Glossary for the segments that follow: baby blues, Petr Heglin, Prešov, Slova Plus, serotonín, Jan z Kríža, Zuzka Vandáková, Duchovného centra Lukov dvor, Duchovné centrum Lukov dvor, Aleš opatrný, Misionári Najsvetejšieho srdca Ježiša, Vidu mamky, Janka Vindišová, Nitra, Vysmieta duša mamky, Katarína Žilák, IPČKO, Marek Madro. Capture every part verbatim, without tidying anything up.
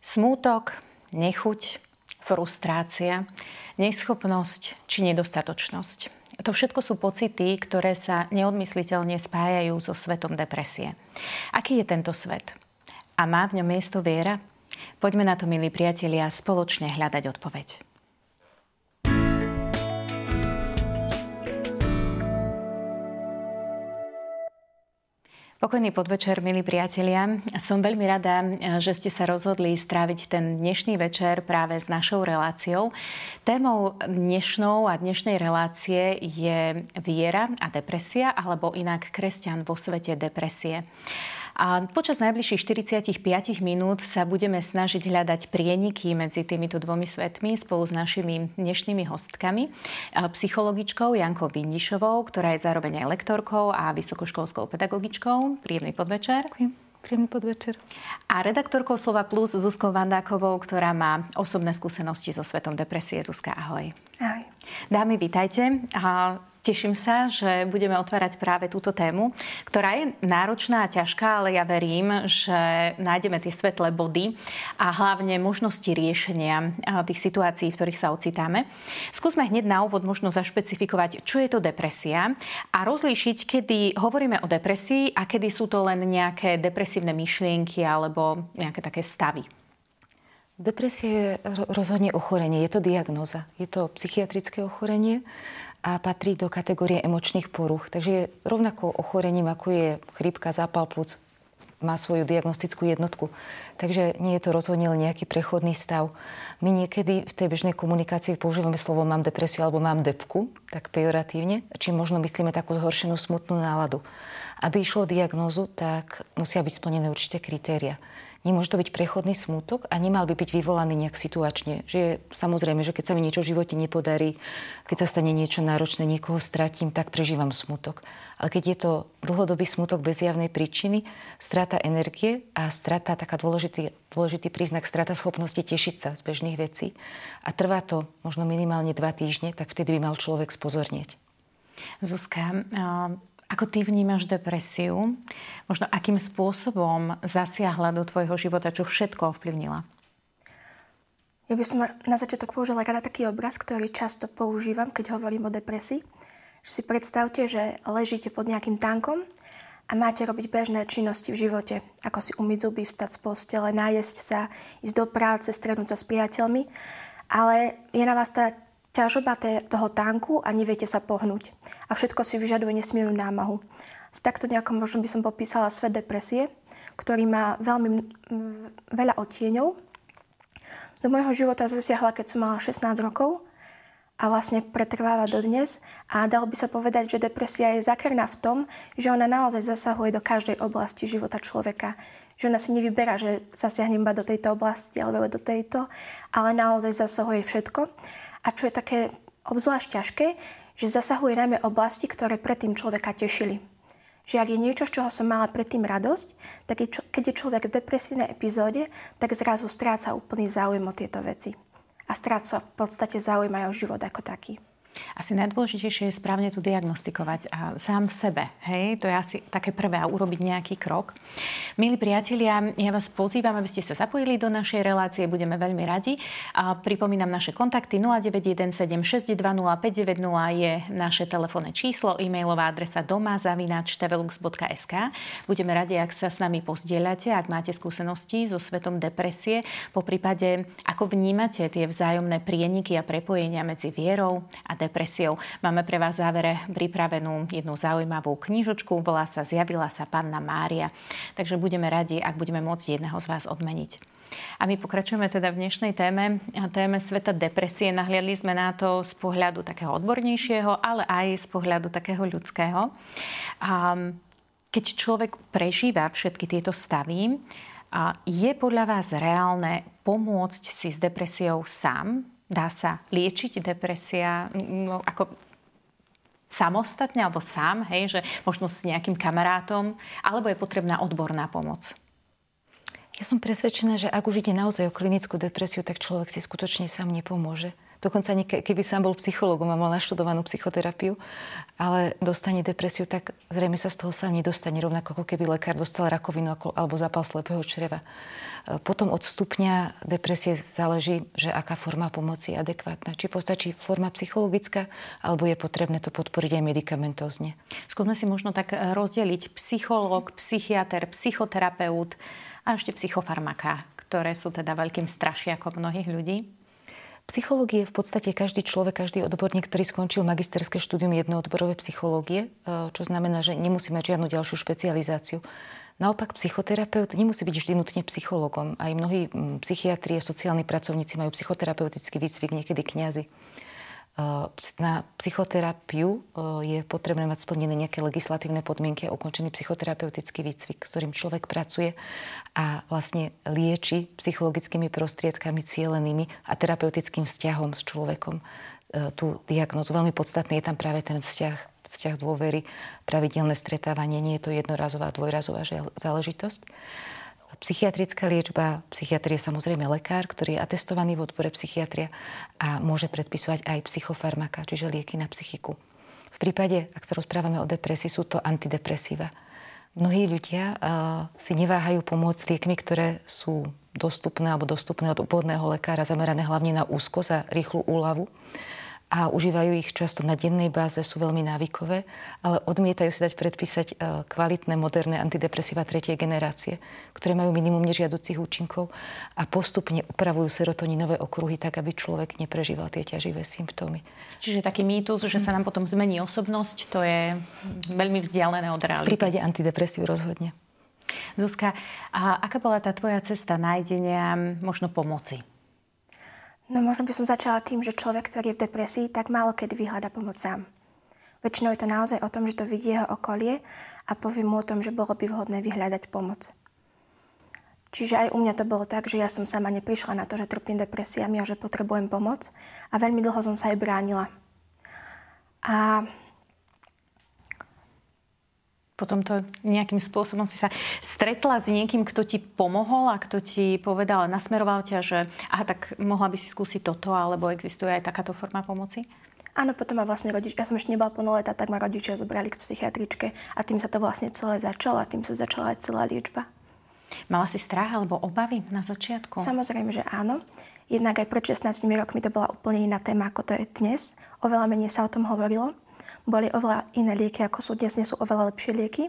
Smútok, nechuť, frustrácia, neschopnosť či nedostatočnosť. To všetko sú pocity, ktoré sa neodmysliteľne spájajú so svetom depresie. Aký je tento svet? A má v ňom miesto viera? Poďme na to, milí priatelia, spoločne hľadať odpoveď. Pokojný podvečer, milí priatelia. Som veľmi rada, že ste sa rozhodli stráviť ten dnešný večer práve s našou reláciou. Témou dnešnou a dnešnej relácie je viera a depresia, alebo inak kresťan vo svete depresie. A počas najbližších štyridsaťpäť minút sa budeme snažiť hľadať prieniky medzi týmito dvomi svetmi spolu s našimi dnešnými hostkami. Psychologičkou Jankou Vindišovou, ktorá je zároveň aj lektorkou a vysokoškolskou pedagogičkou. Príjemný podvečer. Ďakujem. Príjemný podvečer. A redaktorkou Slova Plus Zuzkou Vandákovou, ktorá má osobné skúsenosti so svetom depresie. Zuzka, ahoj. Ahoj. Dámy, vítajte. Teším sa, že budeme otvárať práve túto tému, ktorá je náročná a ťažká, ale ja verím, že nájdeme tie svetlé body a hlavne možnosti riešenia tých situácií, v ktorých sa ocitáme. Skúsme hneď na úvod možno zašpecifikovať, čo je to depresia a rozlíšiť, kedy hovoríme o depresii a kedy sú to len nejaké depresívne myšlienky alebo nejaké také stavy. Depresia je rozhodne ochorenie, je to diagnóza, je to psychiatrické ochorenie a patrí do kategórie emočných poruch. Takže je rovnako ochorením, ako je chrípka, zápal pľúc, má svoju diagnostickú jednotku. Takže nie je to rozhodne nejaký prechodný stav. My niekedy v tej bežnej komunikácii používame slovo mám depresiu alebo mám depku, tak pejoratívne, či možno myslíme takú zhoršenú smutnú náladu. Aby išlo o diagnózu, tak musia byť splnené určité kritéria. Nemôže to byť prechodný smútok a nemal by byť vyvolaný nejak situačne. Že samozrejme, že keď sa mi niečo v živote nepodarí, keď sa stane niečo náročné, niekoho stratím, tak prežívam smútok. Ale keď je to dlhodobý smútok bez javnej príčiny, strata energie a strata, taká dôležitý, dôležitý príznak, strata schopnosti tešiť sa z bežných vecí a trvá to možno minimálne dva týždne, tak vtedy by mal človek spozornieť. Zuzka, uh... ako ty vnímaš depresiu? Možno akým spôsobom zasiahla do tvojho života, čo všetko ovplyvnila? Ja by som na začiatok použila rada taký obraz, ktorý často používam, keď hovorím o depresii. Že si predstavte, že ležíte pod nejakým tankom a máte robiť bežné činnosti v živote. Ako si umyť zuby, vstať z postele, najesť sa, ísť do práce, stretnúť sa s priateľmi. Ale je na vás tá ťažoba toho tanku a neviete sa pohnúť. A všetko si vyžaduje nesmiernu námahu. Takto nejako možno by som popísala svet depresie, ktorý má veľmi veľa odtieňov. Do môjho života zasiahla, keď som mala šestnásť rokov a vlastne pretrváva dodnes. A dalo by sa povedať, že depresia je zákerná v tom, že ona naozaj zasahuje do každej oblasti života človeka. Že ona si nevyberá, že zasiahnem iba do tejto oblasti alebo do tejto, ale naozaj zasahuje všetko. A čo je také obzvlášť ťažké, že zasahuje najmä oblasti, ktoré predtým človeka tešili. Že ak je niečo, z čoho som mala predtým radosť, tak je čo, keď je človek v depresívnej epizóde, tak zrazu stráca úplný záujem o tieto veci. A stráca v podstate záujem aj o život ako taký. Asi najdôležitejšie je správne tu diagnostikovať a sám v sebe. Hej? To je asi také prvé a urobiť nejaký krok. Milí priatelia, ja vás pozývam, aby ste sa zapojili do našej relácie. Budeme veľmi radi. A pripomínam naše kontakty. nula deväť jeden sedem šesť dva nula päť deväť nula je naše telefónne číslo, e-mailová adresa doma zavináč tvelux bodka es ká. Budeme radi, ak sa s nami pozdieľate, ak máte skúsenosti so svetom depresie, poprípade ako vnímate tie vzájomné prieniky a prepojenia medzi vierou a depresiou. Máme pre vás v závere pripravenú jednu zaujímavú knižočku. Volá sa Zjavila sa Panna Mária. Takže budeme radi, ak budeme môcť jedného z vás odmeniť. A my pokračujeme teda v dnešnej téme. Téme sveta depresie. Nahliadli sme na to z pohľadu takého odbornejšieho, ale aj z pohľadu takého ľudského. Keď človek prežíva všetky tieto stavy, je podľa vás reálne pomôcť si s depresiou sám? Dá sa liečiť depresia no, ako samostatne alebo sám, hej, že možno s nejakým kamarátom, alebo je potrebná odborná pomoc? Ja som presvedčená, že ak už ide naozaj o klinickú depresiu, tak človek si skutočne sám nepomôže. Dokonca keby sám bol psychológom a mal naštudovanú psychoterapiu, ale dostane depresiu, tak zrejme sa z toho sám nedostane. Rovnako ako keby lekár dostal rakovinu alebo zápal slepého čreva. Potom od stupňa depresie záleží, že aká forma pomoci je adekvátna. Či postačí forma psychologická, alebo je potrebné to podporiť aj medikamentózne. Skúsme si možno tak rozdeliť psychológ, psychiater, psychoterapeut a ešte psychofarmaká, ktoré sú teda veľkým strašiakom mnohých ľudí. Psychológia v podstate každý človek, každý odborník, ktorý skončil magisterské štúdium jednoodborové psychológie, čo znamená, že nemusí mať žiadnu ďalšiu špecializáciu. Naopak psychoterapeut nemusí byť vždy nutne psychológom. Aj mnohí psychiatri a sociálni pracovníci majú psychoterapeutický výcvik, niekedy kňazi. Na psychoterapiu je potrebné mať splnené nejaké legislatívne podmienky a ukončený psychoterapeutický výcvik, s ktorým človek pracuje a vlastne lieči psychologickými prostriedkami cielenými a terapeutickým vzťahom s človekom tú diagnózu. Veľmi podstatný je tam práve ten vzťah, vzťah dôvery, pravidelné stretávanie. Nie je to jednorazová a dvojrazová záležitosť. Psychiatrická liečba. Psychiatrie je samozrejme lekár, ktorý je atestovaný v odbore psychiatria a môže predpisovať aj psychofarmaká, čiže lieky na psychiku. V prípade, ak sa rozprávame o depresii, sú to antidepresíva. Mnohí ľudia uh, si neváhajú pomôcť liekmi, ktoré sú dostupné alebo dostupné od obvodného lekára, zamerané hlavne na úzkosť a rýchlu úľavu. A užívajú ich často na dennej báze, sú veľmi návykové, ale odmietajú si dať predpísať kvalitné, moderné antidepresíva tretej generácie, ktoré majú minimum nežiaducich účinkov a postupne upravujú serotoninové okruhy tak, aby človek neprežíval tie ťaživé symptómy. Čiže taký mýtus, že sa nám potom zmení osobnosť, to je veľmi vzdialené od reality. V prípade antidepresív rozhodne. Zuzka, a aká bola tá tvoja cesta nájdenia možno pomoci? No možno by som začala tým, že človek, ktorý je v depresii, tak málo kedy vyhľada pomoc sám. Väčšinou je to naozaj o tom, že to vidí jeho okolie a povie mu o tom, že bolo by vhodné vyhľadať pomoc. Čiže aj u mňa to bolo tak, že ja som sama neprišla na to, že trpím depresiami a že potrebujem pomoc a veľmi dlho som sa aj bránila. A potom to nejakým spôsobom si sa stretla s niekým, kto ti pomohol a kto ti povedal, nasmeroval ťa, že aha, tak mohla by si skúsiť toto, alebo existuje aj takáto forma pomoci? Áno, potom ma vlastne rodič, ja som ešte nebola plnoletá, tak ma rodičia zobrali k psychiatričke a tým sa to vlastne celé začalo a tým sa začala aj celá liečba. Mala si strach alebo obavy na začiatku? Samozrejme, že áno. Jednak aj pred šestnástimi rokmi to bola úplne iná téma, ako to je dnes. Oveľa menej sa o tom hovorilo. Boli oveľa iné lieky, ako sú dnes, nie sú oveľa lepšie lieky.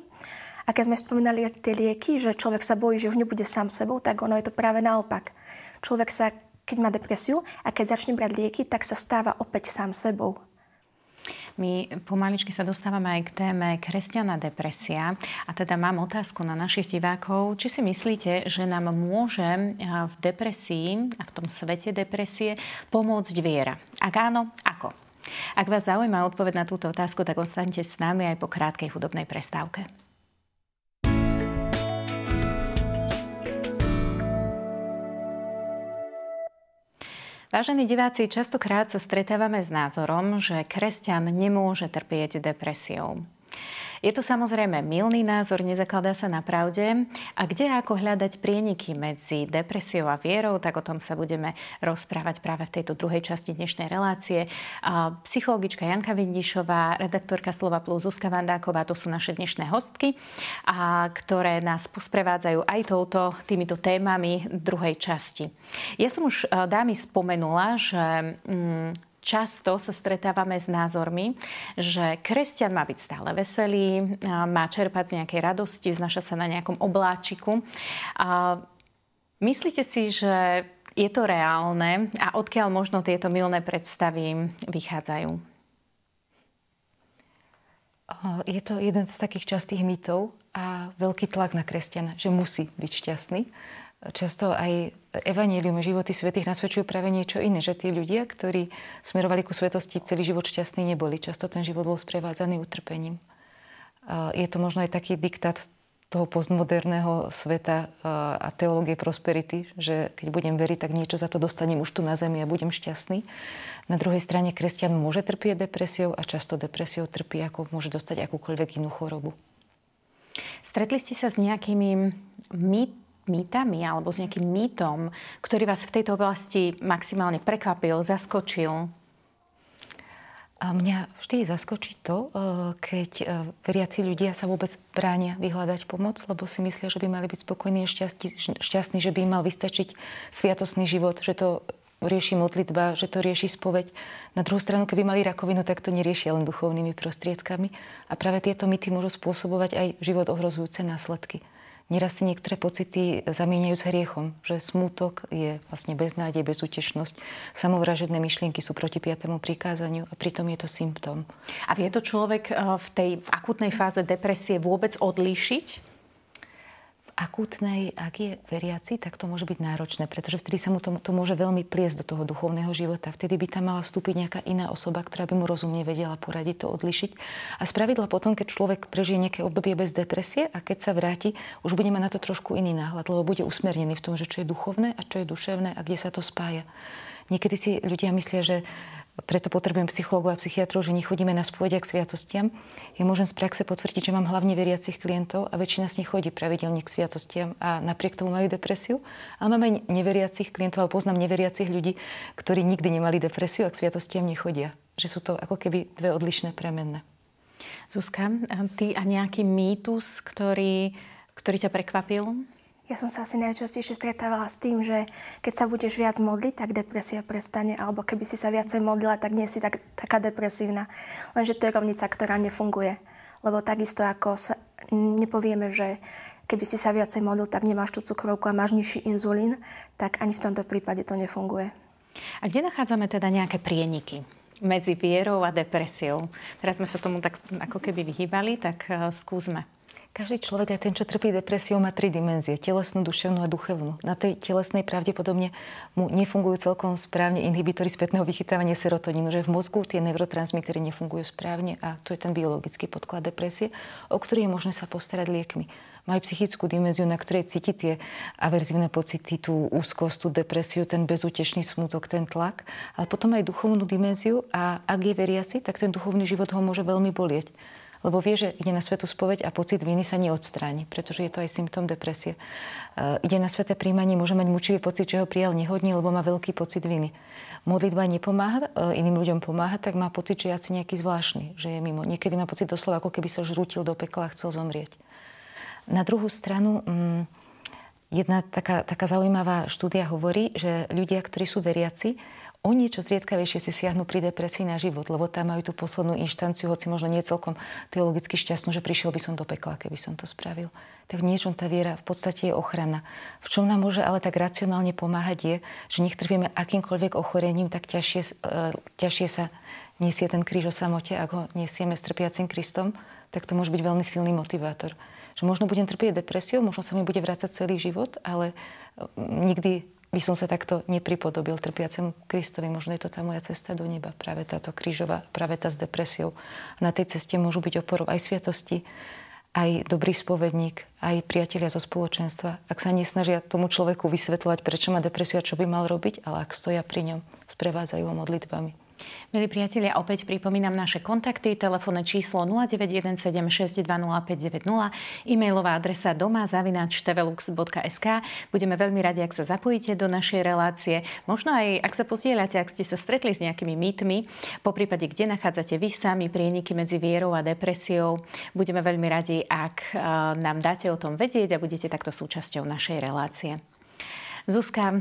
A keď sme spomínali tie lieky, že človek sa bojí, že už nebude sám sebou, tak ono je to práve naopak. Človek sa, keď má depresiu a keď začne brať lieky, tak sa stáva opäť sám sebou. My pomaličky sa dostávame aj k téme kresťaná depresia. A teda mám otázku na našich divákov. Či si myslíte, že nám môže v depresii a v tom svete depresie pomôcť viera? Ak áno, ako? Ak vás zaujíma odpoveď na túto otázku, tak ostaňte s nami aj po krátkej hudobnej prestávke. Vážení diváci, častokrát sa stretávame s názorom, že kresťan nemôže trpieť depresiou. Je to samozrejme mylný názor, nezakladá sa na pravde. A kde ako hľadať prieniky medzi depresiou a vierou, tak o tom sa budeme rozprávať práve v tejto druhej časti dnešnej relácie. Psychologička Janka Vindišová, redaktorka Slova Plus Zuzka Vandáková, to sú naše dnešné hostky, a ktoré nás sprevádzajú aj touto, týmito témami druhej časti. Ja som už dámy spomenula, že... Mm, Často sa stretávame s názormi, že kresťan má byť stále veselý, má čerpať z nejakej radosti, znaša sa na nejakom obláčiku. Myslíte si, že je to reálne a odkiaľ možno tieto mylné predstavy vychádzajú? Je to jeden z takých častých mýtov a veľký tlak na kresťana, že musí byť šťastný. Často aj evanjelium a životy svätých nasvedčujú práve niečo iné, že tí ľudia, ktorí smerovali ku svetosti, celý život šťastní neboli. Často ten život bol sprevádzaný utrpením. Je to možno aj taký diktát toho postmoderného sveta a teológie prosperity, že keď budem veriť, tak niečo za to dostanem už tu na zemi a budem šťastný. Na druhej strane kresťan môže trpieť depresiou a často depresiou trpí, ako môže dostať akúkoľvek inú chorobu. Stretli ste sa s nejakými mýtami, mýtami alebo s nejakým mýtom, ktorý vás v tejto oblasti maximálne prekvapil, zaskočil? A mňa vždy zaskočí to, keď veriaci ľudia sa vôbec bránia vyhľadať pomoc, lebo si myslia, že by mali byť spokojní a šťastní, že by im mal vystačiť sviatostný život, že to rieši modlitba, že to rieši spoveď. Na druhú stranu, keby mali rakovinu, tak to neriešia len duchovnými prostriedkami. A práve tieto mýty môžu spôsobovať aj život ohrozujúce následky. Nieraz si niektoré pocity zamieňajú s hriechom, že smútok je vlastne beznádej, bezútešnosť. Samovražedné myšlienky sú proti piatému prikázaniu a pritom je to symptóm. A vie to človek v tej akútnej fáze depresie vôbec odlíšiť? V akútnej, ak je veriaci, tak to môže byť náročné, pretože vtedy sa mu to, to môže veľmi pliesť do toho duchovného života. Vtedy by tam mala vstúpiť nejaká iná osoba, ktorá by mu rozumne vedela poradiť, to odlíšiť. A spravidla potom, keď človek prežije nejaké obdobie bez depresie a keď sa vráti, už bude mať na to trošku iný náhľad, lebo bude usmernený v tom, že čo je duchovné a čo je duševné a kde sa to spája. Niekedy si ľudia myslia, že preto potrebujem psychológov a psychiatrov, že nechodíme na spoveď k sviatostiam. Ja môžem z praxe potvrdiť, že mám hlavne veriacich klientov a väčšina z nich chodí pravidelne k sviatostiam a napriek tomu majú depresiu. Ale mám aj neveriacich klientov, ale poznám neveriacich ľudí, ktorí nikdy nemali depresiu a k sviatostiam nechodia. Že sú to ako keby dve odlišné premenné. Zuzka, ty a nejaký mýtus, ktorý, ktorý ťa prekvapil? Ja som sa asi najčastejšie stretávala s tým, že keď sa budeš viac modliť, tak depresia prestane, alebo keby si sa viacej modlila, tak nie si tak, taká depresívna. Lenže to je rovnica, ktorá nefunguje. Lebo takisto ako sa, nepovieme, že keby si sa viacej modlil, tak nemáš tú cukrovku a máš nižší inzulín, tak ani v tomto prípade to nefunguje. A kde nachádzame teda nejaké prieniky medzi vierou a depresiou? Teraz sme sa tomu tak ako keby vyhýbali, tak skúsme. Každý človek, aj ten, čo trpí depresiou, má tri dimenzie. Telesnú, duševnú a duchovnú. Na tej telesnej pravdepodobne mu nefungujú celkom správne inhibitory spätného vychytávania serotonínu, že v mozgu tie neurotransmitery nefungujú správne a to je ten biologický podklad depresie, o ktorý je možné sa postarať liekmi. Má aj psychickú dimenziu, na ktorej cíti tie averzívne pocity, tú úzkosť, tú depresiu, ten bezútešný smútok, ten tlak. Ale potom aj duchovnú dimenziu a ak je veriaci, tak ten duchovný život ho môže veľmi bolieť. Lebo vie, že ide na svätú spoveď a pocit viny sa neodstráni, pretože je to aj symptóm depresie. E, ide na sväté prijímanie, môže mať mučivý pocit, že ho prijal nehodne, lebo má veľký pocit viny. Modlitba nepomáha, e, iným ľuďom pomáha, tak má pocit, že je asi nejaký zvláštny, že je mimo. Niekedy má pocit doslova, ako keby sa žrútil do pekla a chcel zomrieť. Na druhú stranu... Mm, jedna taká, taká zaujímavá štúdia hovorí, že ľudia, ktorí sú veriaci, o niečo zriedkavejšie si siahnu pri depresii na život, lebo tam majú tú poslednú inštanciu, hoci možno nie celkom teologicky šťastnú, že prišiel by som do pekla, keby som to spravil. Tak v niečom tá viera v podstate je ochrana. V čom nám môže ale tak racionálne pomáhať je, že nech trpieme akýmkoľvek ochorením, tak ťažšie, ťažšie sa nesie ten kríž o samote, ak ho nesieme s trpiacim Kristom, tak to môže byť veľmi silný motivátor. Že možno budem trpieť depresiou, možno sa mi bude vrácať celý život, ale nikdy by som sa takto nepripodobil trpiacemu Kristovi. Možno je to tá moja cesta do neba, práve táto krížová, práve tá s depresiou. Na tej ceste môžu byť oporou aj sviatosti, aj dobrý spovedník, aj priatelia zo spoločenstva. Ak sa nesnažia tomu človeku vysvetľovať, prečo má depresiu a čo by mal robiť, ale ak stoja pri ňom, sprevádzajú ho modlitbami. Milí priatelia, opäť pripomínam naše kontakty. Telefónne číslo nula deväť jeden sedem šesť dva nula päť deväť nula, e-mailová adresa doma zavináč tv lux bodka es ká. Budeme veľmi radi, ak sa zapojíte do našej relácie. Možno aj, ak sa pozdieľate, ak ste sa stretli s nejakými mýtmi, poprípade, kde nachádzate vy sami prieniky medzi vierou a depresiou. Budeme veľmi radi, ak nám dáte o tom vedieť a budete takto súčasťou našej relácie. Zuzka,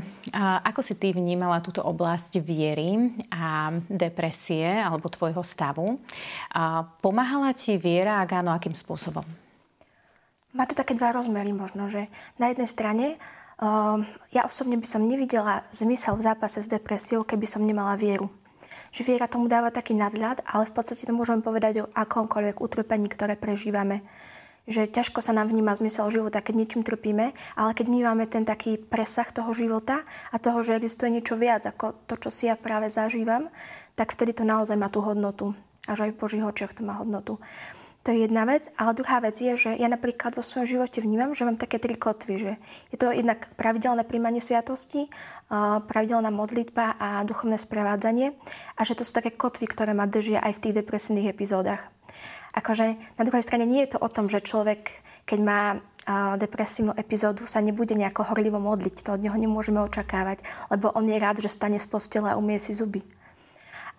ako si ty vnímala túto oblasť viery a depresie alebo tvojho stavu? Pomáhala ti viera, ak áno, akým spôsobom? Má to také dva rozmery možno, že na jednej strane ja osobne by som nevidela zmysel v zápase s depresiou, keby som nemala vieru. Že viera tomu dáva taký nadhľad, ale v podstate to môžeme povedať o akomkoľvek utrpení, ktoré prežívame. Že ťažko sa nám vníma zmysel života, keď ničím trpíme, ale keď vnímame ten taký presah toho života a toho, že existuje niečo viac ako to, čo si ja práve zažívam, tak vtedy to naozaj má tú hodnotu. Až aj v Božích očiach to má hodnotu. To je jedna vec. Ale druhá vec je, že ja napríklad vo svojom živote vnímam, že mám také tri kotvy. Že je to jednak pravidelné prijímanie sviatosti, pravidelná modlitba a duchovné sprevádzanie. A že to sú také kotvy, ktoré ma držia aj v tých depresívnych epizódach. Akože na druhej strane nie je to o tom, že človek, keď má depresívnu epizódu sa nebude nejako horlivo modliť. To od neho nemôžeme očakávať, lebo on je rád, že stane z postele a umie si zuby.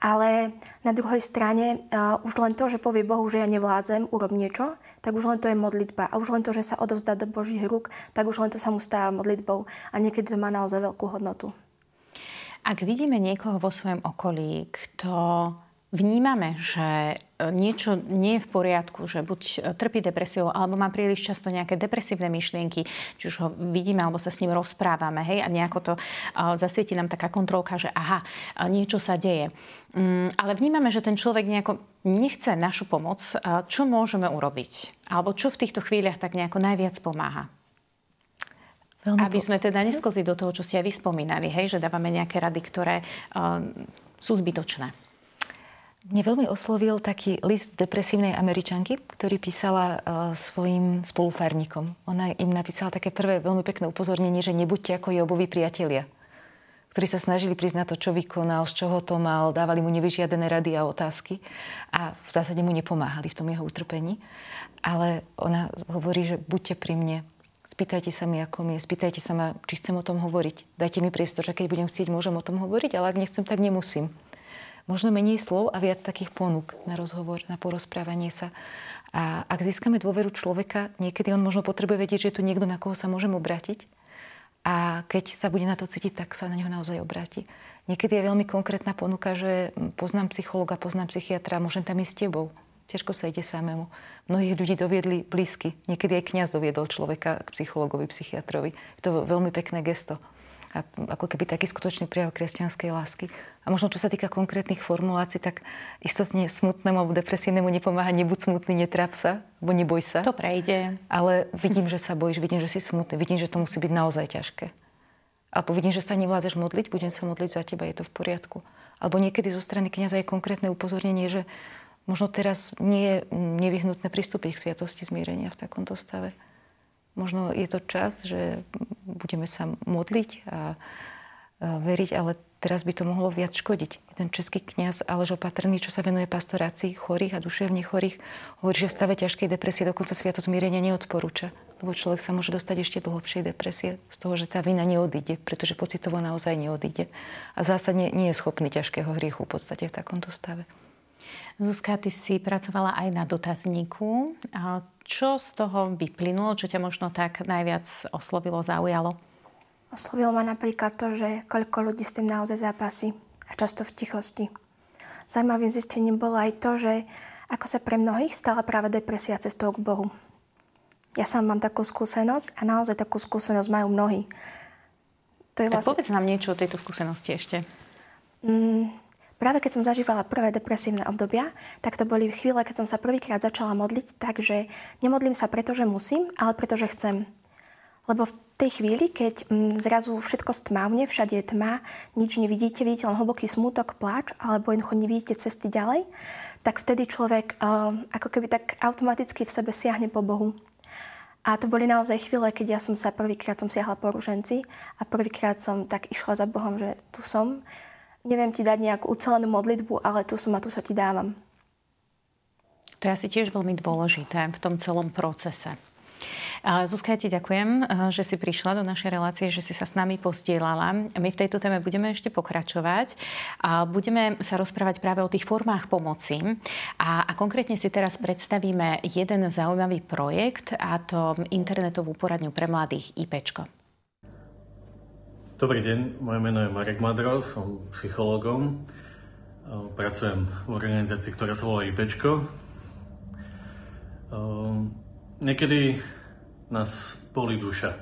Ale na druhej strane uh, už len to, že povie Bohu, že ja nevládzem, urob niečo, tak už len to je modlitba. A už len to, že sa odovzdá do Božích rúk, tak už len to sa mu stáva modlitbou. A niekedy to má naozaj veľkú hodnotu. Ak vidíme niekoho vo svojom okolí, kto vnímame, že niečo nie je v poriadku, že buď trpí depresiou, alebo má príliš často nejaké depresívne myšlienky, či už ho vidíme, alebo sa s ním rozprávame, hej, a nejako to zasvieti nám taká kontrolka, že aha, niečo sa deje. Ale vnímame, že ten človek nejako nechce našu pomoc. Čo môžeme urobiť? Alebo čo v týchto chvíľach tak nejako najviac pomáha? Veľmi Aby po... sme teda nesklzli do toho, čo ste aj vyspomínali, hej, že dávame nejaké rady, ktoré uh, sú zbytočné. Mne veľmi oslovil taký list depresívnej Američanky, ktorý písala uh, svojim spolufárnikom. Ona im napísala také prvé veľmi pekné upozornenie, že nebuďte ako Jobovi priatelia, ktorí sa snažili priznať to, čo vykonal, z čoho to mal, dávali mu nevyžiadané rady a otázky a v zásade mu nepomáhali v tom jeho utrpení. Ale ona hovorí, že buďte pri mne, spýtajte sa mi, ako mi je, spýtajte sa ma, či chcem o tom hovoriť. Dajte mi priestor, že keď budem chcieť, môžem o tom hovoriť, ale ak nechcem, tak nemusím. Možno menej slov a viac takých ponúk na rozhovor, na porozprávanie sa. A ak získame dôveru človeka, niekedy on možno potrebuje vedieť, že je tu niekto, na koho sa môžem obrátiť. A keď sa bude na to cítiť, tak sa na ňo naozaj obráti. Niekedy je veľmi konkrétna ponuka, že poznám psychologa, poznám psychiatra, môžem tam ísť s tebou. Ťažko sa ide samému. Mnohých ľudí doviedli blízky. Niekedy aj kňaz doviedol človeka k psychologovi, psychiatrovi. Je to veľmi pekné gesto. A ako keby taký skutočný prejav kresťanskej lásky. A možno, čo sa týka konkrétnych formulácií, tak istotne smutnému alebo depresívnemu nepomáha nebuď smutný, netráp sa, alebo neboj sa. To prejde. Ale vidím, že sa bojíš, vidím, že si smutný, vidím, že to musí byť naozaj ťažké. Alebo vidím, že sa nevládzeš modliť, budem sa modliť za teba, je to v poriadku. Alebo niekedy zo strany kňaza je konkrétne upozornenie, že možno teraz nie je nevyhnutné pristúpiť k sviatosti zmierenia v takomto stave. Možno je to čas, že budeme sa modliť a veriť, ale teraz by to mohlo viac škodiť. Ten český kňaz Aleš Opatrný, čo sa venuje pastorácii chorých a duševne chorých, hovorí, že v stave ťažkej depresie dokonca sviatosť zmierenia neodporúča. Lebo človek sa môže dostať ešte do hlbšej depresie z toho, že tá vina neodíde, pretože pocitovo naozaj neodíde. A zásadne nie je schopný ťažkého hriechu v podstate v takomto stave. Zuzka, ty si pracovala aj na dotazníku. Čo z toho vyplynulo? Čo ťa možno tak najviac oslovilo, zaujalo? Oslovilo ma napríklad to, že koľko ľudí s tým naozaj zápasí a často v tichosti. Zaujímavým zistením bolo aj to, že ako sa pre mnohých stala práve depresia cestou k Bohu. Ja sama mám takú skúsenosť a naozaj takú skúsenosť majú mnohí. To je tak vlastne... povedz nám niečo o tejto skúsenosti ešte. Mm. Práve keď som zažívala prvé depresívne obdobia, tak to boli chvíle, keď som sa prvýkrát začala modliť, takže nemodlím sa preto, že musím, ale preto, že chcem. Lebo v tej chvíli, keď zrazu všetko stmávne, všade je tma, nič nevidíte, vidíte len hlboký smútok, pláč, alebo jednoducho nevidíte cesty ďalej, tak vtedy človek ako keby tak automaticky v sebe siahne po Bohu. A to boli naozaj chvíle, keď ja som sa prvýkrát som siahla po ruženci a prvýkrát som tak išla za Bohom, že tu som. Neviem ti dať nejakú ucelenú modlitbu, ale tu som a tu sa ti dávam. To je asi tiež veľmi dôležité v tom celom procese. Zuzka, ja ti ďakujem, že si prišla do našej relácie, že si sa s nami postielala. My v tejto téme budeme ešte pokračovať. Budeme sa rozprávať práve o tých formách pomoci. A, a konkrétne si teraz predstavíme jeden zaujímavý projekt, a to internetovú poradňu pre mladých IPČKO. Dobrý deň, moje meno je Marek Madro, som psychológom. Pracujem v organizácii, ktorá sa volá IPČKO. Niekedy nás bolí duša.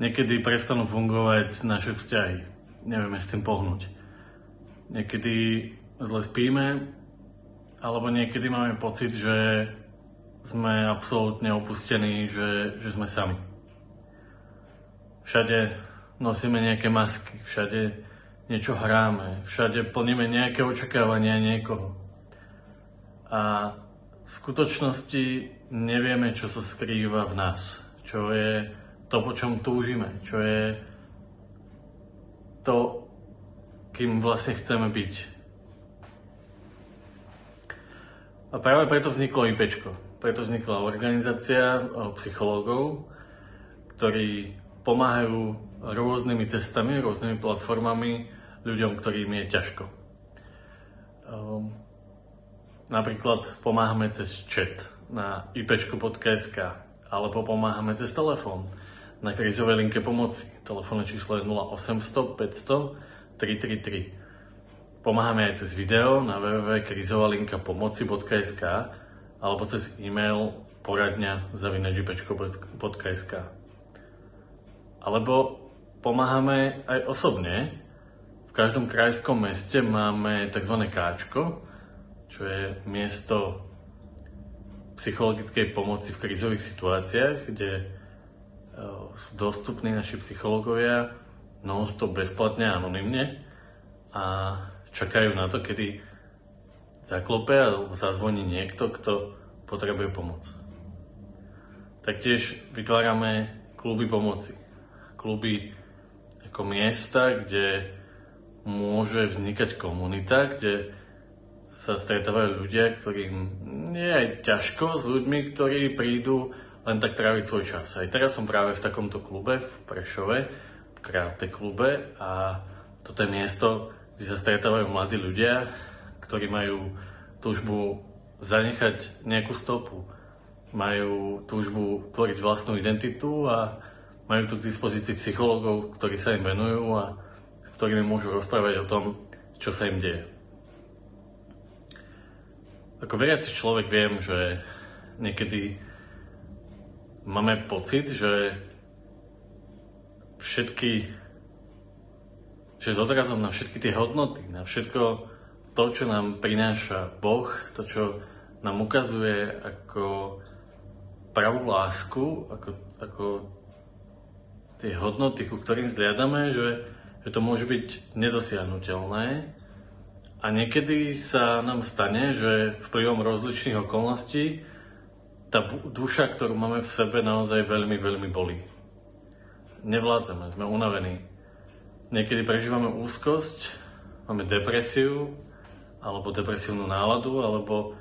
Niekedy prestanú fungovať naše vzťahy. Nevieme s tým pohnúť. Niekedy zle spíme, alebo niekedy máme pocit, že sme absolútne opustení, že, že sme sami. Všade nosíme nejaké masky, všade niečo hráme, všade plníme nejaké očakávania niekoho. A v skutočnosti nevieme, čo sa skrýva v nás, čo je to, po čom túžime, čo je to, kým vlastne chceme byť. A práve preto vzniklo IPČKO. Preto vznikla organizácia psychológov, ktorí pomáhajú rôznymi cestami, rôznymi platformami ľuďom, ktorým je ťažko. Napríklad pomáhame cez chat na í pé čko bodka es ká alebo pomáhame cez telefón na krízovej linke pomoci. Telefónne číslo je nula osem nula nula päť nula nula tri tri tri. Pomáhame aj cez video na www bodka krízova linka pomoci bodka es ká alebo cez e-mail poradňa zavináč í pé čko bodka es ká. Alebo pomáhame aj osobne. V každom krajskom meste máme tzv. káčko, čo je miesto psychologickej pomoci v krízových situáciách, kde sú dostupní naši psychológovia non-stop bezplatne a anonymne a čakajú na to, kedy zaklope alebo zazvoní niekto, kto potrebuje pomoc. Taktiež vytvárame kluby pomoci. Kluby ako miesta, kde môže vznikať komunita, kde sa stretávajú ľudia, ktorým nie je ťažko s ľuďmi, ktorí prídu len tak tráviť svoj čas. Aj teraz som práve v takomto klube v Prešove, v Kráte klube, a toto je miesto, kde sa stretávajú mladí ľudia, ktorí majú túžbu zanechať nejakú stopu, majú túžbu tvoriť vlastnú identitu a majú tu k dispozícii psychológov, ktorí sa im venujú a s ktorými môžu rozprávať o tom, čo sa im deje. Ako veriaci človek viem, že niekedy máme pocit, že všetky, že s odrazom na všetky tie hodnoty, na všetko to, čo nám prináša Boh, to, čo nám ukazuje ako pravú lásku, ako, ako tie hodnoty, ku ktorým zliadame, že, že to môže byť nedosiahnuteľné. A niekedy sa nám stane, že vplyvom rozličných okolností tá duša, ktorú máme v sebe, naozaj veľmi, veľmi bolí. Nevládzeme, sme unavení. Niekedy prežívame úzkosť, máme depresiu, alebo depresívnu náladu, alebo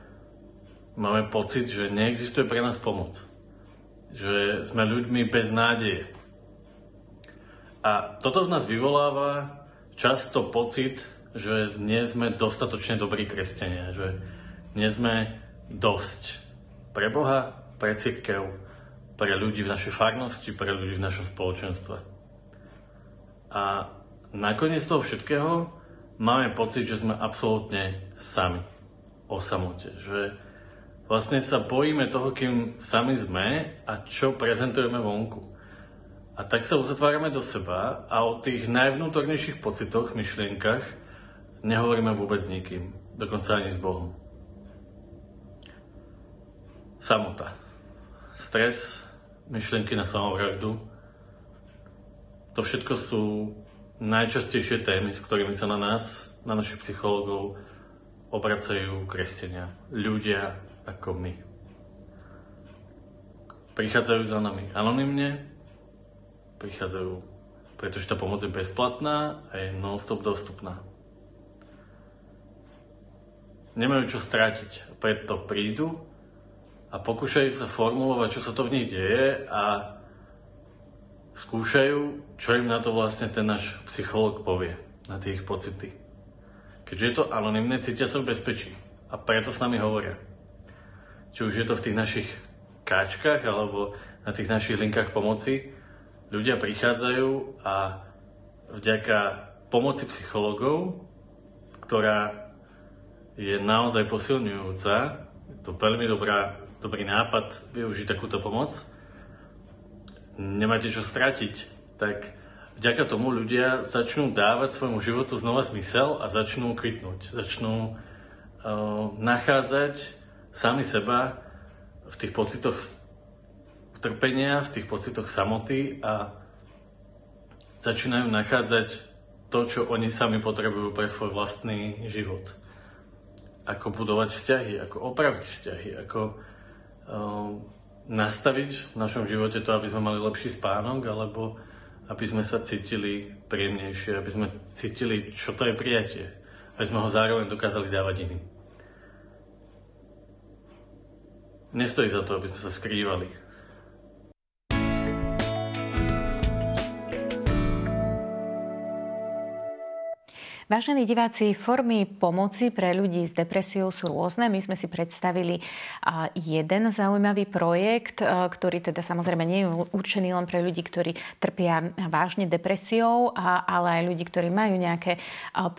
máme pocit, že neexistuje pre nás pomoc. Že sme ľuďmi bez nádeje. A toto v nás vyvoláva často pocit, že nie sme dostatočne dobrí kresťania, že nie sme dosť pre Boha, pre cirkev, pre ľudí v našej farnosti, pre ľudí v našom spoločenstve. A nakoniec toho všetkého máme pocit, že sme absolútne sami, o samote, že vlastne sa bojíme toho, kým sami sme a čo prezentujeme vonku. A tak sa uzatvárame do seba a o tých najvnútornejších pocitoch, myšlienkach nehovoríme vôbec s nikým, dokonca ani s Bohom. Samota, stres, myšlienky na samovraždu, to všetko sú najčastejšie témy, s ktorými sa na nás, na našich psychológov obracajú kresťania, ľudia ako my. Prichádzajú za nami anonymne, prichádzajú, pretože tá pomoc je bezplatná a je non-stop dostupná. Nemajú čo strátiť, preto prídu a pokúšajú sa formulovať, čo sa to v nich deje a skúšajú, čo im na to vlastne ten náš psychológ povie, na tie ich pocity. Keďže je to anonymné, cítia sa v bezpečí a preto s nami hovoria. Či už je to v tých našich káčkach alebo na tých našich linkách pomoci, ľudia prichádzajú a vďaka pomoci psychológov, ktorá je naozaj posilňujúca. Je to veľmi dobrá, dobrý nápad využiť takúto pomoc. Nemáte čo stratiť. Tak vďaka tomu ľudia začnú dávať svojmu životu znova zmysel a začnú kvitnúť. Začnú uh, nachádzať sami seba v tých pocitoch utrpenia, v tých pocitoch samoty a začínajú nachádzať to, čo oni sami potrebujú pre svoj vlastný život. Ako budovať vzťahy, ako opraviť vzťahy, ako uh, nastaviť v našom živote to, aby sme mali lepší spánok, alebo aby sme sa cítili príjemnejšie, aby sme cítili, čo to je prijatie, aby sme ho zároveň dokázali dávať iným. Nestojí za to, aby sme sa skrývali. Vážení diváci, formy pomoci pre ľudí s depresiou sú rôzne. My sme si predstavili jeden zaujímavý projekt, ktorý teda samozrejme nie je určený len pre ľudí, ktorí trpia vážne depresiou, ale aj ľudí, ktorí majú nejaké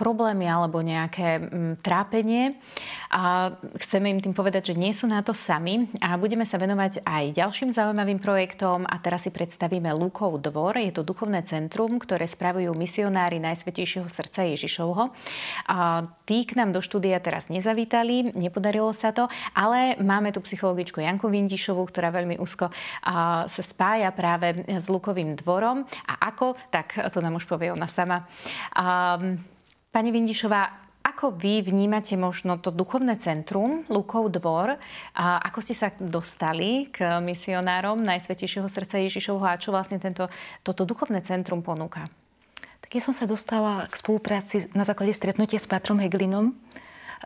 problémy alebo nejaké trápenie. Chceme im tým povedať, že nie sú na to sami a budeme sa venovať aj ďalším zaujímavým projektom a teraz si predstavíme Lukov dvor. Je to duchovné centrum, ktoré spravujú misionári Najsvetejšieho srdca Ježiša. A tí k nám do štúdia teraz nezavítali, nepodarilo sa to, ale máme tu psychologičku Janku Vindišovú, ktorá veľmi úzko sa spája práve s Lukovým dvorom. A ako? Tak to nám už povie ona sama. Pani Vindišová, ako vy vnímate možno to duchovné centrum Lukov dvor? Ako ste sa dostali k misionárom Najsvetejšieho srdca Ježišovho a čo vlastne tento, toto duchovné centrum ponúka? Keď som sa dostala k spolupráci na základe stretnutia s Petrom Heglinom,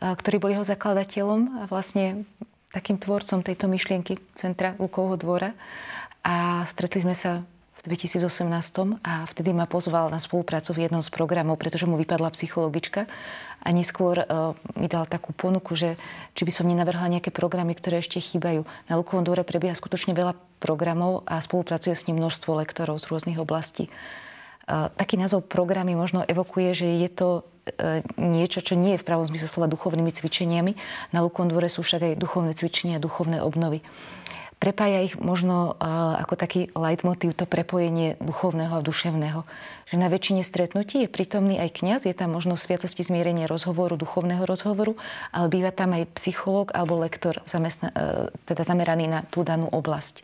ktorý bol jeho zakladateľom a vlastne takým tvorcom tejto myšlienky centra Lukovho dvora. A stretli sme sa v dvetisíc osemnásť a vtedy ma pozval na spoluprácu v jednom z programov, pretože mu vypadla psychologička a neskôr mi dal takú ponuku, že či by som nenavrhla nejaké programy, ktoré ešte chýbajú. Na Lukovom dvore prebieha skutočne veľa programov a spolupracuje s ním množstvo lektorov z rôznych oblastí. Taký názov programy možno evokuje, že je to niečo, čo nie je v pravom zmysle slova duchovnými cvičeniami. Na Lukovom dvore sú však aj duchovné cvičenia a duchovné obnovy. Prepája ich možno ako taký leitmotív to prepojenie duchovného a duševného. Že na väčšine stretnutí je prítomný aj kňaz, je tam možno sviatosti zmierenia rozhovoru, duchovného rozhovoru, ale býva tam aj psychológ alebo lektor zamestna, teda zameraný na tú danú oblasť.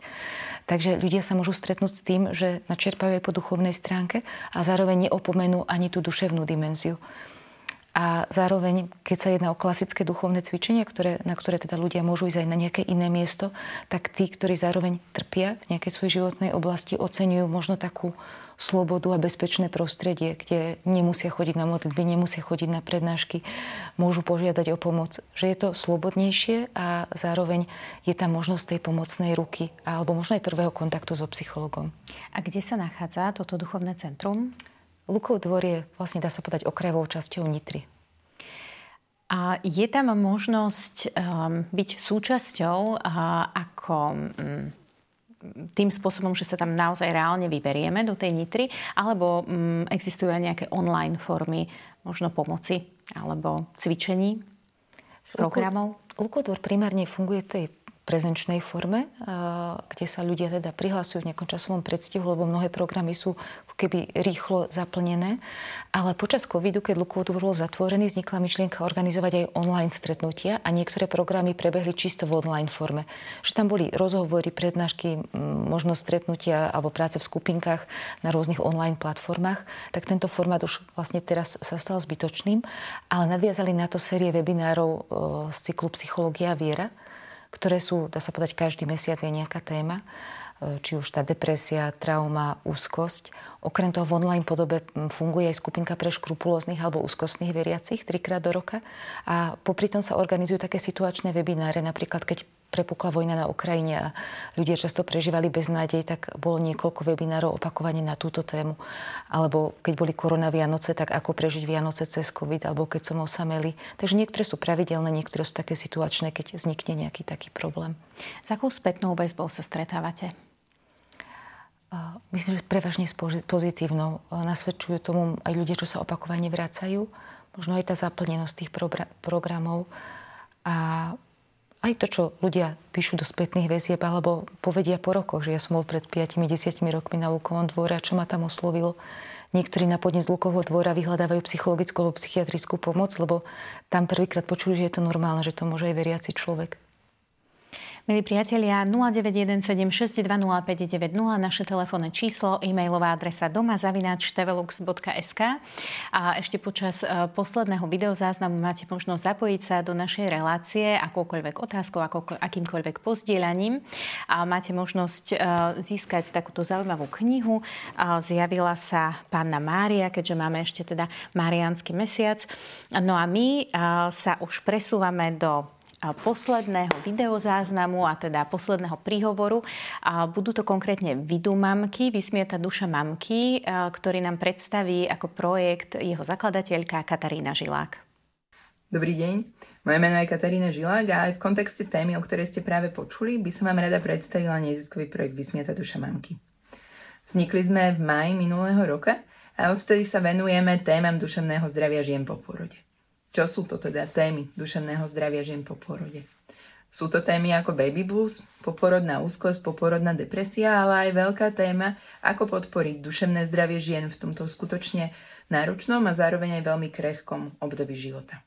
Takže ľudia sa môžu stretnúť s tým, že načerpajú aj po duchovnej stránke a zároveň neopomenú ani tú duševnú dimenziu. A zároveň, keď sa jedná o klasické duchovné cvičenia, ktoré, na ktoré teda ľudia môžu ísť aj na nejaké iné miesto, tak tí, ktorí zároveň trpia v nejakej svojej životnej oblasti, oceňujú možno takú slobodu a bezpečné prostredie, kde nemusia chodiť na modlitby, nemusia chodiť na prednášky, môžu požiadať o pomoc. Že je to slobodnejšie a zároveň je tam možnosť tej pomocnej ruky alebo možno aj prvého kontaktu so psychologom. A kde sa nachádza toto duchovné centrum? Lukov dvor je vlastne, dá sa povedať, okrajovou časťou Nitry. A je tam možnosť um, byť súčasťou uh, ako um, tým spôsobom, že sa tam naozaj reálne vyberieme do tej Nitry, alebo um, existujú aj nejaké online formy možno pomoci alebo cvičení, programov? Lukov dvor primárne funguje tej prezenčnej forme, kde sa ľudia teda prihlasujú v nejakom časovom predstihu, lebo mnohé programy sú keby rýchlo zaplnené. Ale počas covidu, keď Lukov dvor bol zatvorený, vznikla myšlienka organizovať aj online stretnutia a niektoré programy prebehli čisto v online forme. Že tam boli rozhovory, prednášky, možnosť stretnutia alebo práce v skupinkách na rôznych online platformách. Tak tento formát už vlastne teraz sa stal zbytočným, ale nadviazali na to série webinárov z cyklu Psychológia a viera, ktoré sú, dá sa povedať, každý mesiac je nejaká téma, či už tá depresia, trauma, úzkosť. Okrem toho v online podobe funguje aj skupinka pre škrupulóznych alebo úzkostných veriacich trikrát do roka a popri tom sa organizujú také situačné webináre, napríklad keď prepukla vojna na Ukrajine a ľudia často prežívali beznádej, tak bolo niekoľko webinárov opakovane na túto tému. Alebo keď boli korona Vianoce, tak ako prežiť Vianoce cez COVID, alebo keď som osamelý. Takže niektoré sú pravidelné, niektoré sú také situačné, keď vznikne nejaký taký problém. S akou spätnou väzbou sa stretávate? Myslím, že prevažne pozitívnou. Nasvedčujú tomu aj ľudia, čo sa opakovane vracajú. Možno aj tá zaplnenosť tých programov. A aj to, čo ľudia píšu do spätných väzieb alebo povedia po rokoch, že ja som bol pred päť až desať rokmi na Lukovom dvore a čo ma tam oslovilo. Niektorí na podnes Lukovho dvora vyhľadávajú psychologickú alebo psychiatrickú pomoc, lebo tam prvýkrát počuli, že je to normálne, že to môže aj veriaci človek. Milí priatelia, nula deväť jeden sedem šesť dva nula päť deväť nula naše telefónne číslo, e-mailová adresa doma zavináč tvelux bodka es ká a ešte počas posledného videozáznamu máte možnosť zapojiť sa do našej relácie akoukoľvek otázkou, akýmkoľvek pozdieľaním a máte možnosť získať takúto zaujímavú knihu. Zjavila sa Panna Mária, keďže máme ešte teda Mariánsky mesiac. No a my sa už presúvame do posledného videozáznamu a teda posledného príhovoru. Budú to konkrétne Vidu mamky, Vysmieta duša mamky, ktorý nám predstaví ako projekt jeho zakladateľka Katarína Žilák. Dobrý deň, moje meno je Katarína Žilák a aj v kontexte témy, o ktorej ste práve počuli, by som vám rada predstavila neziskový projekt Vysmieta duša mamky. Vznikli sme v máji minulého roka a odtedy sa venujeme témam duševného zdravia žien po pôrode. Čo sú to teda témy duševného zdravia žien po pôrode? Sú to témy ako baby blues, poporodná úzkosť, poporodná depresia, ale aj veľká téma, ako podporiť duševné zdravie žien v tomto skutočne náročnom a zároveň aj veľmi krehkom období života.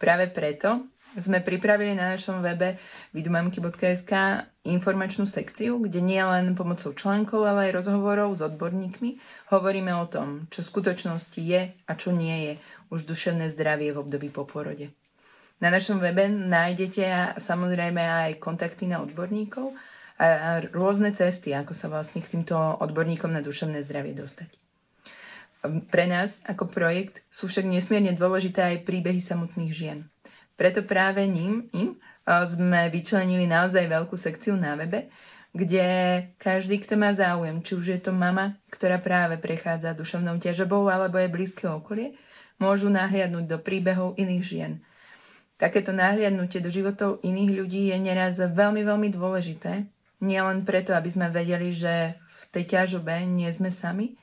Práve preto sme pripravili na našom webe vidumamky bodka es ká informačnú sekciu, kde nie len pomocou článkov, ale aj rozhovorov s odborníkmi hovoríme o tom, čo v skutočnosti je a čo nie je už duševné zdravie v období po porode. Na našom webe nájdete samozrejme aj kontakty na odborníkov a rôzne cesty, ako sa vlastne k týmto odborníkom na duševné zdravie dostať. Pre nás ako projekt sú však nesmierne dôležité aj príbehy samotných žien. Preto práve ním im sme vyčlenili naozaj veľkú sekciu na webe, kde každý, kto má záujem, či už je to mama, ktorá práve prechádza duševnou ťažobou alebo je blízke okolie, môžu nahliadnúť do príbehov iných žien. Takéto nahliadnutie do životov iných ľudí je neraz veľmi, veľmi dôležité. Nie len preto, aby sme vedeli, že v tej ťažobe nie sme sami,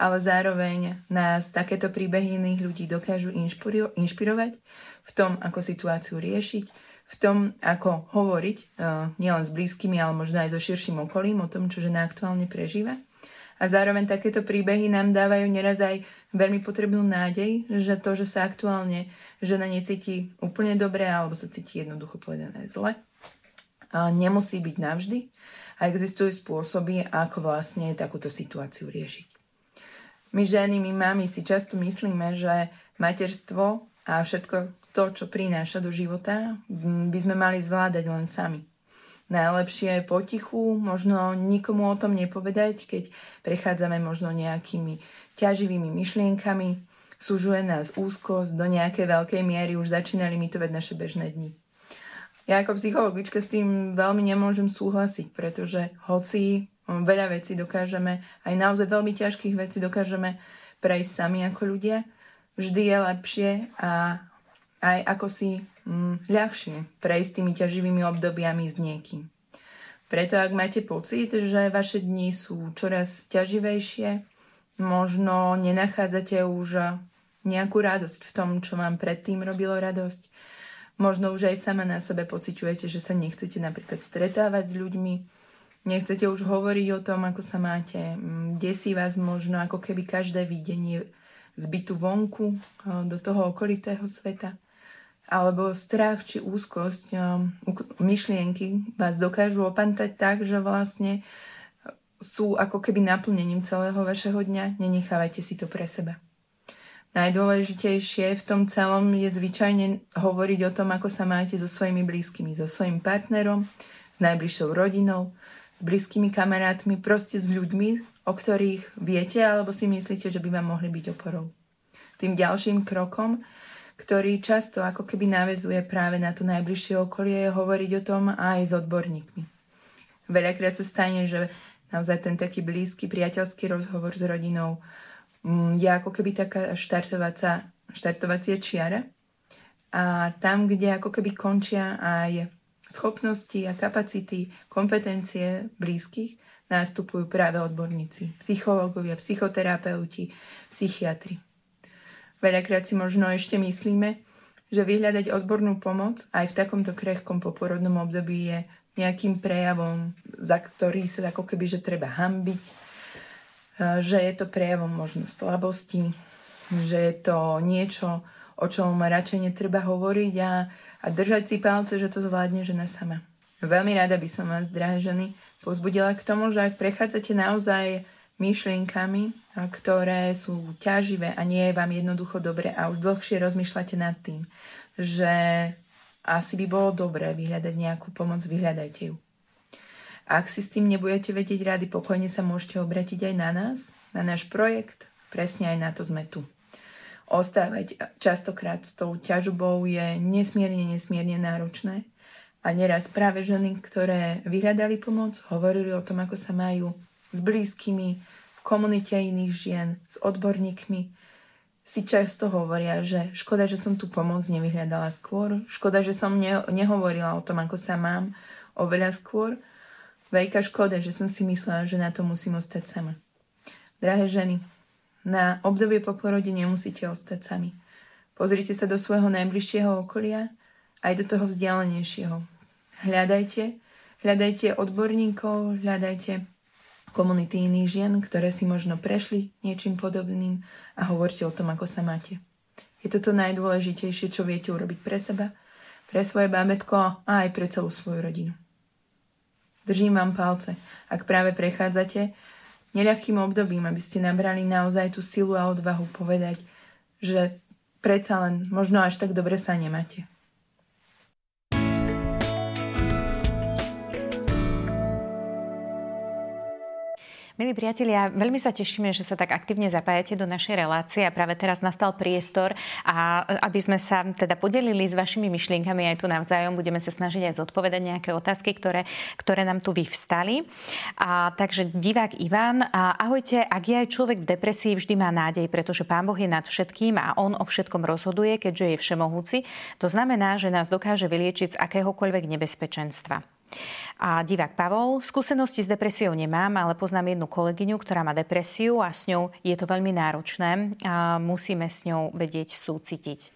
ale zároveň nás takéto príbehy iných ľudí dokážu inšpirio- inšpirovať v tom, ako situáciu riešiť, v tom, ako hovoriť nielen s blízkymi, ale možno aj so širším okolím o tom, čo žena aktuálne prežíva. A zároveň takéto príbehy nám dávajú neraz aj veľmi potrebnú nádej, že to, že sa aktuálne žena necíti úplne dobre alebo sa cíti jednoducho povedané zle, nemusí byť navždy a existujú spôsoby, ako vlastne takúto situáciu riešiť. My ženy, my mami si často myslíme, že materstvo a všetko to, čo prináša do života, by sme mali zvládať len sami. Najlepšie je potichu, možno nikomu o tom nepovedať, keď prechádzame možno nejakými ťaživými myšlienkami, súžuje nás úzkosť, do nejakej veľkej miery už začína limitovať naše bežné dni. Ja ako psychologička s tým veľmi nemôžem súhlasiť, pretože hoci veľa vecí dokážeme, aj naozaj veľmi ťažkých vecí dokážeme prejsť sami ako ľudia, vždy je lepšie a aj ako si mm, ľahšie prejsť tými ťaživými obdobiami s niekým. Preto ak máte pocit, že vaše dni sú čoraz ťaživejšie, možno nenachádzate už nejakú radosť v tom, čo vám predtým robilo radosť, možno už aj sama na sebe pociťujete, že sa nechcete napríklad stretávať s ľuďmi, nechcete už hovoriť o tom, ako sa máte, desí vás možno ako keby každé videnie z bytu vonku do toho okolitého sveta, alebo strach či úzkosť, myšlienky vás dokážu opantať tak, že vlastne sú ako keby naplnením celého vašeho dňa, nenechávajte si to pre seba. Najdôležitejšie v tom celom je zvyčajne hovoriť o tom, ako sa máte so svojimi blízkymi, so svojim partnerom, s najbližšou rodinou, s blízkymi kamarátmi, proste s ľuďmi, o ktorých viete alebo si myslíte, že by vám mohli byť oporou. Tým ďalším krokom, ktorý často ako keby naväzuje práve na to najbližšie okolie, je hovoriť o tom aj s odborníkmi. Veľakrát sa stane, že naozaj ten taký blízky priateľský rozhovor s rodinou je ako keby taká štartovacia čiara a tam, kde ako keby končia aj schopnosti a kapacity, kompetencie blízkych, nástupujú práve odborníci, psychológovia, psychoterapeuti, psychiatri. Veľakrát si možno ešte myslíme, že vyhľadať odbornú pomoc aj v takomto krehkom poporodnom období je nejakým prejavom, za ktorý sa ako keby, že treba hanbiť, že je to prejavom možno slabosti, že je to niečo, o čom radšej netreba hovoriť a, a držať si palce, že to zvládne žena sama. Veľmi rada by som vás, drahé ženy, pozbudila k tomu, že ak prechádzate naozaj myšlienkami, ktoré sú ťaživé a nie je vám jednoducho dobre a už dlhšie rozmýšľate nad tým, že asi by bolo dobré vyhľadať nejakú pomoc, vyhľadajte ju. Ak si s tým nebudete vedieť rady, pokojne sa môžete obrátiť aj na nás, na náš projekt, presne aj na to sme tu. Ostávať častokrát s tou ťažbou je nesmierne, nesmierne náročné, A neraz práve ženy, ktoré vyhľadali pomoc, hovorili o tom, ako sa majú s blízkymi, v komunite iných žien, s odborníkmi. Si často hovoria, že škoda, že som tú pomoc nevyhľadala skôr, škoda, že som ne- nehovorila o tom, ako sa mám oveľa skôr, veľká škoda, že som si myslela, že na to musím ostať sama. Drahé ženy, na obdobie po porode nemusíte ostať sami. Pozrite sa do svojho najbližšieho okolia, aj do toho vzdialenejšieho. Hľadajte, hľadajte odborníkov, hľadajte komunity iných žien, ktoré si možno prešli niečím podobným a hovorte o tom, ako sa máte. Je to to najdôležitejšie, čo viete urobiť pre seba, pre svoje bábätko a aj pre celú svoju rodinu. Držím vám palce, ak práve prechádzate neľahkým obdobím, aby ste nabrali naozaj tú silu a odvahu povedať, že predsa len možno až tak dobre sa nemáte. Milí priatelia, veľmi sa tešíme, že sa tak aktívne zapájate do našej relácie a práve teraz nastal priestor, a aby sme sa teda podelili s vašimi myšlienkami aj tu navzájom. Budeme sa snažiť aj zodpovedať nejaké otázky, ktoré, ktoré nám tu vyvstali. A, takže divák Ivan, a ahojte, ak je aj človek v depresii, vždy má nádej, pretože Pán Boh je nad všetkým a On o všetkom rozhoduje, keďže je všemohúci. To znamená, že nás dokáže vyliečiť z akéhokoľvek nebezpečenstva. A divák Pavol, skúsenosti s depresiou nemám, ale poznám jednu kolegyňu, ktorá má depresiu a s ňou je to veľmi náročné a musíme s ňou vedieť súcitiť.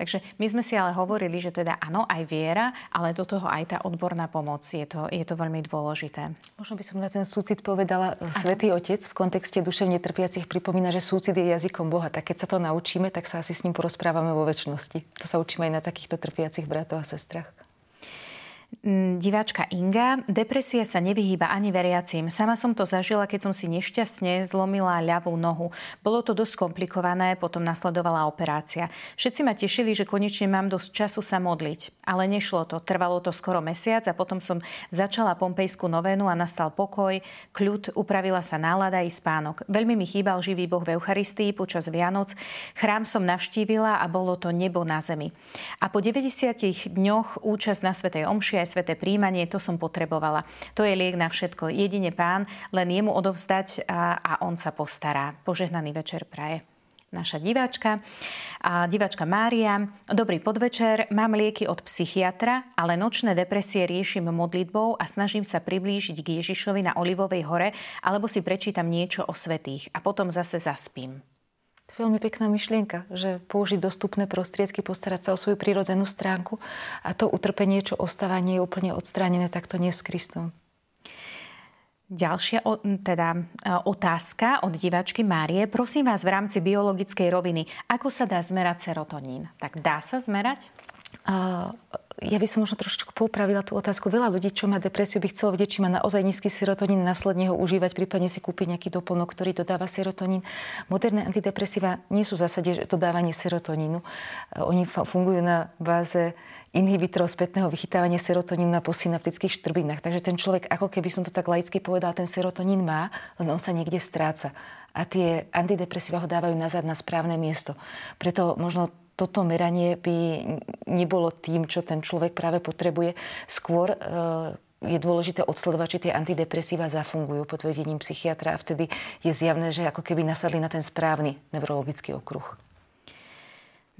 Takže my sme si ale hovorili, že teda áno, aj viera, ale do toho aj tá odborná pomoc. Je to, je to veľmi dôležité. Možno by som na ten súcit povedala, Svätý Otec v kontexte duševne trpiacich pripomína, že súcit je jazykom Boha. Tak keď sa to naučíme, tak sa asi s ním porozprávame vo večnosti. To sa učíme aj na takýchto trpiacich bratov a sestrach. Diváčka Inga, depresia sa nevyhýba ani veriacim. Sama som to zažila, keď som si nešťastne zlomila ľavú nohu. Bolo to dosť komplikované, potom nasledovala operácia. Všetci ma tešili, že konečne mám dosť času sa modliť. Ale nešlo to. Trvalo to skoro mesiac a potom som začala pompejskú novénu a nastal pokoj, kľud, upravila sa nálada i spánok. Veľmi mi chýbal živý Boh v Eucharistii počas Vianoc. Chrám som navštívila a bolo to nebo na zemi. A po deväťdesiatich dňoch účasť na svätej omši aj sväté príjmanie, to som potrebovala. To je liek na všetko. Jedine Pán, len jemu odovzdať a, a on sa postará. Požehnaný večer praje naša diváčka. A diváčka Mária. Dobrý podvečer. Mám lieky od psychiatra, ale nočné depresie riešim modlitbou a snažím sa priblížiť k Ježišovi na Olivovej hore, alebo si prečítam niečo o svätých a potom zase zaspím. Veľmi pekná myšlienka, že použiť dostupné prostriedky, postarať sa o svoju prirodzenú stránku a to utrpenie, čo ostáva, nie je úplne odstránené, tak to nie s Kristom. Ďalšia teda, otázka od diváčky Márie. Prosím vás v rámci biologickej roviny, ako sa dá zmerať serotonín? Tak dá sa zmerať? Uh... Ja by som možno trošku poupravila tú otázku. Veľa ľudí, čo má depresiu, by chcelo vedieť, či má naozaj nízky serotonín, následne ho užívať, prípadne si kúpiť nejaký doplnok, ktorý dodáva serotonín. Moderné antidepresíva nie sú v zásade dodávanie serotonínu. Oni fungujú na báze inhibitorov spätného vychytávania serotonínu na posynaptických štrbinách. Takže ten človek, ako keby som to tak laicky povedala, ten serotonín má, len on sa niekde stráca. A tie antidepresíva ho dávajú nazad na správne miesto. Preto možno toto meranie by nebolo tým, čo ten človek práve potrebuje. Skôr e, je dôležité odsledovať, či tie antidepresíva zafungujú pod vedením psychiatra a vtedy je zjavné, že ako keby nasadli na ten správny neurologický okruh.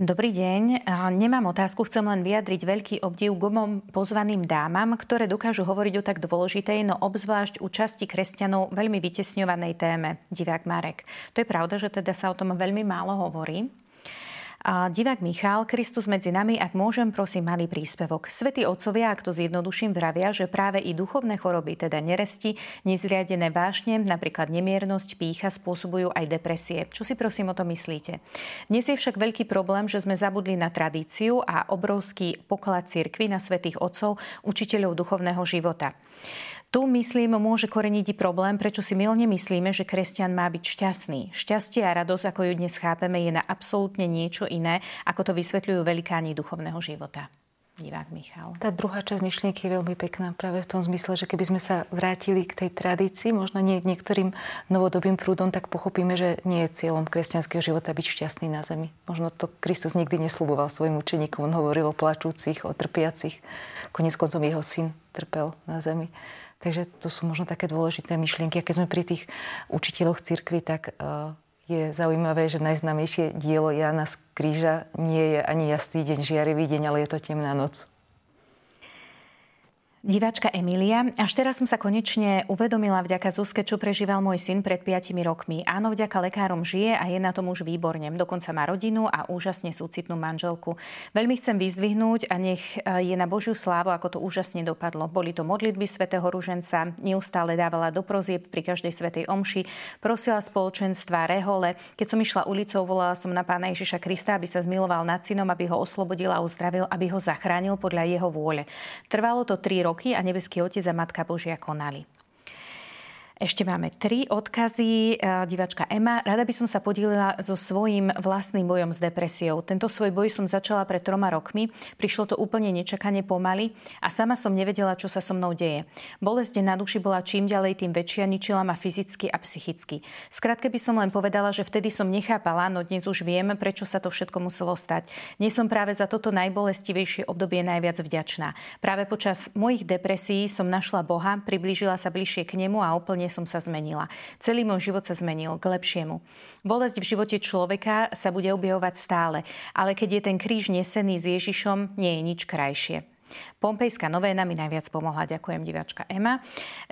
Dobrý deň. Nemám otázku, chcem len vyjadriť veľký obdiv gomom pozvaným dámam, ktoré dokážu hovoriť o tak dôležitej, no obzvlášť u časti kresťanov veľmi vytesňovanej téme. Divák Marek. To je pravda, že teda sa o tom veľmi málo hovorí. A divák Michal, Kristus medzi nami, ak môžem, prosím, malý príspevok. Svätí otcovia, ak to zjednoduším, vravia, že práve i duchovné choroby, teda neresti, nezriadené vášne, napríklad nemiernosť, pýcha, spôsobujú aj depresie. Čo si prosím o to myslíte? Dnes je však veľký problém, že sme zabudli na tradíciu a obrovský poklad cirkvi na svätých otcov, učiteľov duchovného života. Tu, myslím, môže koreniť i problém, prečo si mylne myslíme, že kresťan má byť šťastný. Šťastie a radosť, ako ju dnes chápeme, je na absolútne niečo iné, ako to vysvetľujú velikáni duchovného života. divák Michal. Tá druhá časť myšlienky je veľmi pekná práve v tom zmysle, že keby sme sa vrátili k tej tradícii, možno nie niektorým novodobým prúdom, tak pochopíme, že nie je cieľom kresťanského života byť šťastný na zemi. Možno to Kristus nikdy nesľuboval svojim učeníkom. On hovoril o plačúcich, o trpiacich. Koniec koncom jeho syn trpel na zemi. Takže to sú možno také dôležité myšlienky. A keď sme pri tých učiteľoch cirkvi, tak je zaujímavé, že najznámejšie dielo Jana z Kríža nie je ani jasný deň, žiarivý deň, ale je to temná noc. Diváčka Emília, až teraz som sa konečne uvedomila vďaka Zuzke, čo prežíval môj syn pred piatimi rokmi. Áno, vďaka lekárom žije a je na tom už výborne. Dokonca má rodinu a úžasne súcitnú manželku. Veľmi chcem vyzdvihnúť a nech je na Božiu slávu, ako to úžasne dopadlo. Boli to modlitby svätého ruženca, neustále dávala do prozieb pri každej svätej omši, prosila spoločenstva, rehole. Keď som išla ulicou, volala som na Pána Ježiša Krista, aby sa zmiloval nad synom, aby ho oslobodil a uzdravil, aby ho zachránil podľa jeho vôle. Trvalo to tri roky a nebeský Otec a Matka Božia konali. Ešte máme tri odkazy. Diváčka Ema. Rada by som sa podílila so svojím vlastným bojom s depresiou. Tento svoj boj som začala pred troma rokmi. Prišlo to úplne nečakane pomaly a sama som nevedela, čo sa so mnou deje. Bolesť na duši bola čím ďalej tým väčšia, ničila ma fyzicky a psychicky. Skratke by som len povedala, že vtedy som nechápala, no dnes už viem, prečo sa to všetko muselo stať. Dnes som práve za toto najbolestivejšie obdobie najviac vďačná. Práve počas mojich depresií som našla Boha, priblížila sa bližšie k nemu a úplne som sa zmenila. Celý môj život sa zmenil k lepšiemu. Bolesť v živote človeka sa bude objavovať stále, ale keď je ten kríž nesený s Ježišom, nie je nič krajšie. Pompejská novéna mi najviac pomohla. Ďakujem, diváčka Ema.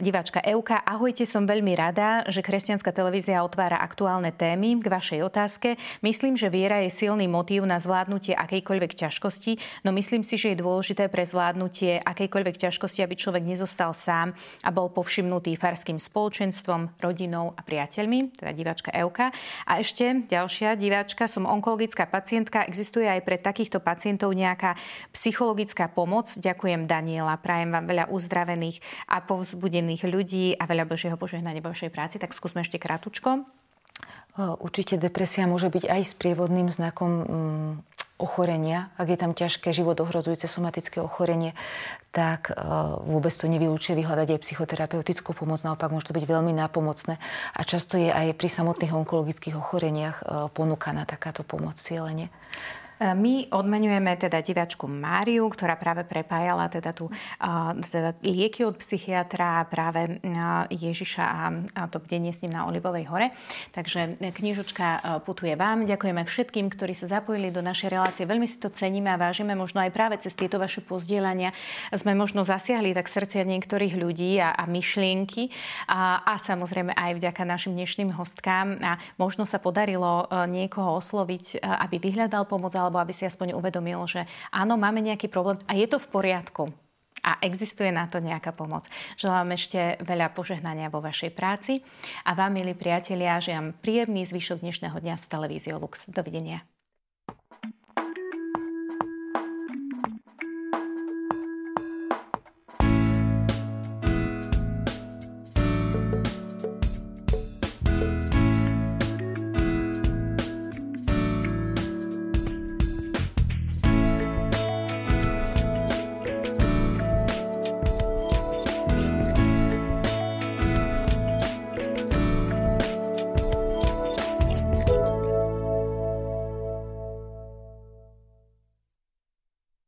Diváčka Euka, ahojte, som veľmi rada, že Kresťanská televízia otvára aktuálne témy k vašej otázke. Myslím, že viera je silný motív na zvládnutie akejkoľvek ťažkosti, no myslím si, že je dôležité pre zvládnutie akejkoľvek ťažkosti, aby človek nezostal sám a bol povšimnutý farským spoločenstvom, rodinou a priateľmi. Teda diváčka Euka. A ešte ďalšia diváčka, som onkologická pacientka. Existuje aj pre takýchto pacientov nejaká psychologická pomoc? Ďakujem, Daniela, prajem vám veľa uzdravených a povzbudených ľudí a veľa Božieho požehnania vo vašej práci. Tak skúsme ešte krátko. Určite depresia môže byť aj sprievodným znakom mm, ochorenia. Ak je tam ťažké, život ohrozujúce somatické ochorenie, tak e, vôbec to nevylúčuje vyhľadať aj psychoterapeutickú pomoc. Naopak môže to byť veľmi nápomocné a často je aj pri samotných onkologických ochoreniach e, ponúkaná takáto pomoc cielene. My odmenujeme teda diváčku Máriu, ktorá práve prepájala teda tu teda lieky od psychiatra a práve Ježiša a to bdenie s ním na Olivovej hore. Takže knižočka putuje vám. Ďakujeme všetkým, ktorí sa zapojili do našej relácie. Veľmi si to ceníme a vážime. Možno aj práve cez tieto vaše pozdieľania sme možno zasiahli tak srdcia niektorých ľudí a, a myšlienky. A, a samozrejme aj vďaka našim dnešným hostkám. A možno sa podarilo niekoho osloviť, aby vyhľadal pomoc, alebo aby si aspoň uvedomil, že áno, máme nejaký problém a je to v poriadku a existuje na to nejaká pomoc. Želám ešte veľa požehnania vo vašej práci a vám, milí priatelia, žiam príjemný zvyšok dnešného dňa s televíziou Lux. Dovidenia.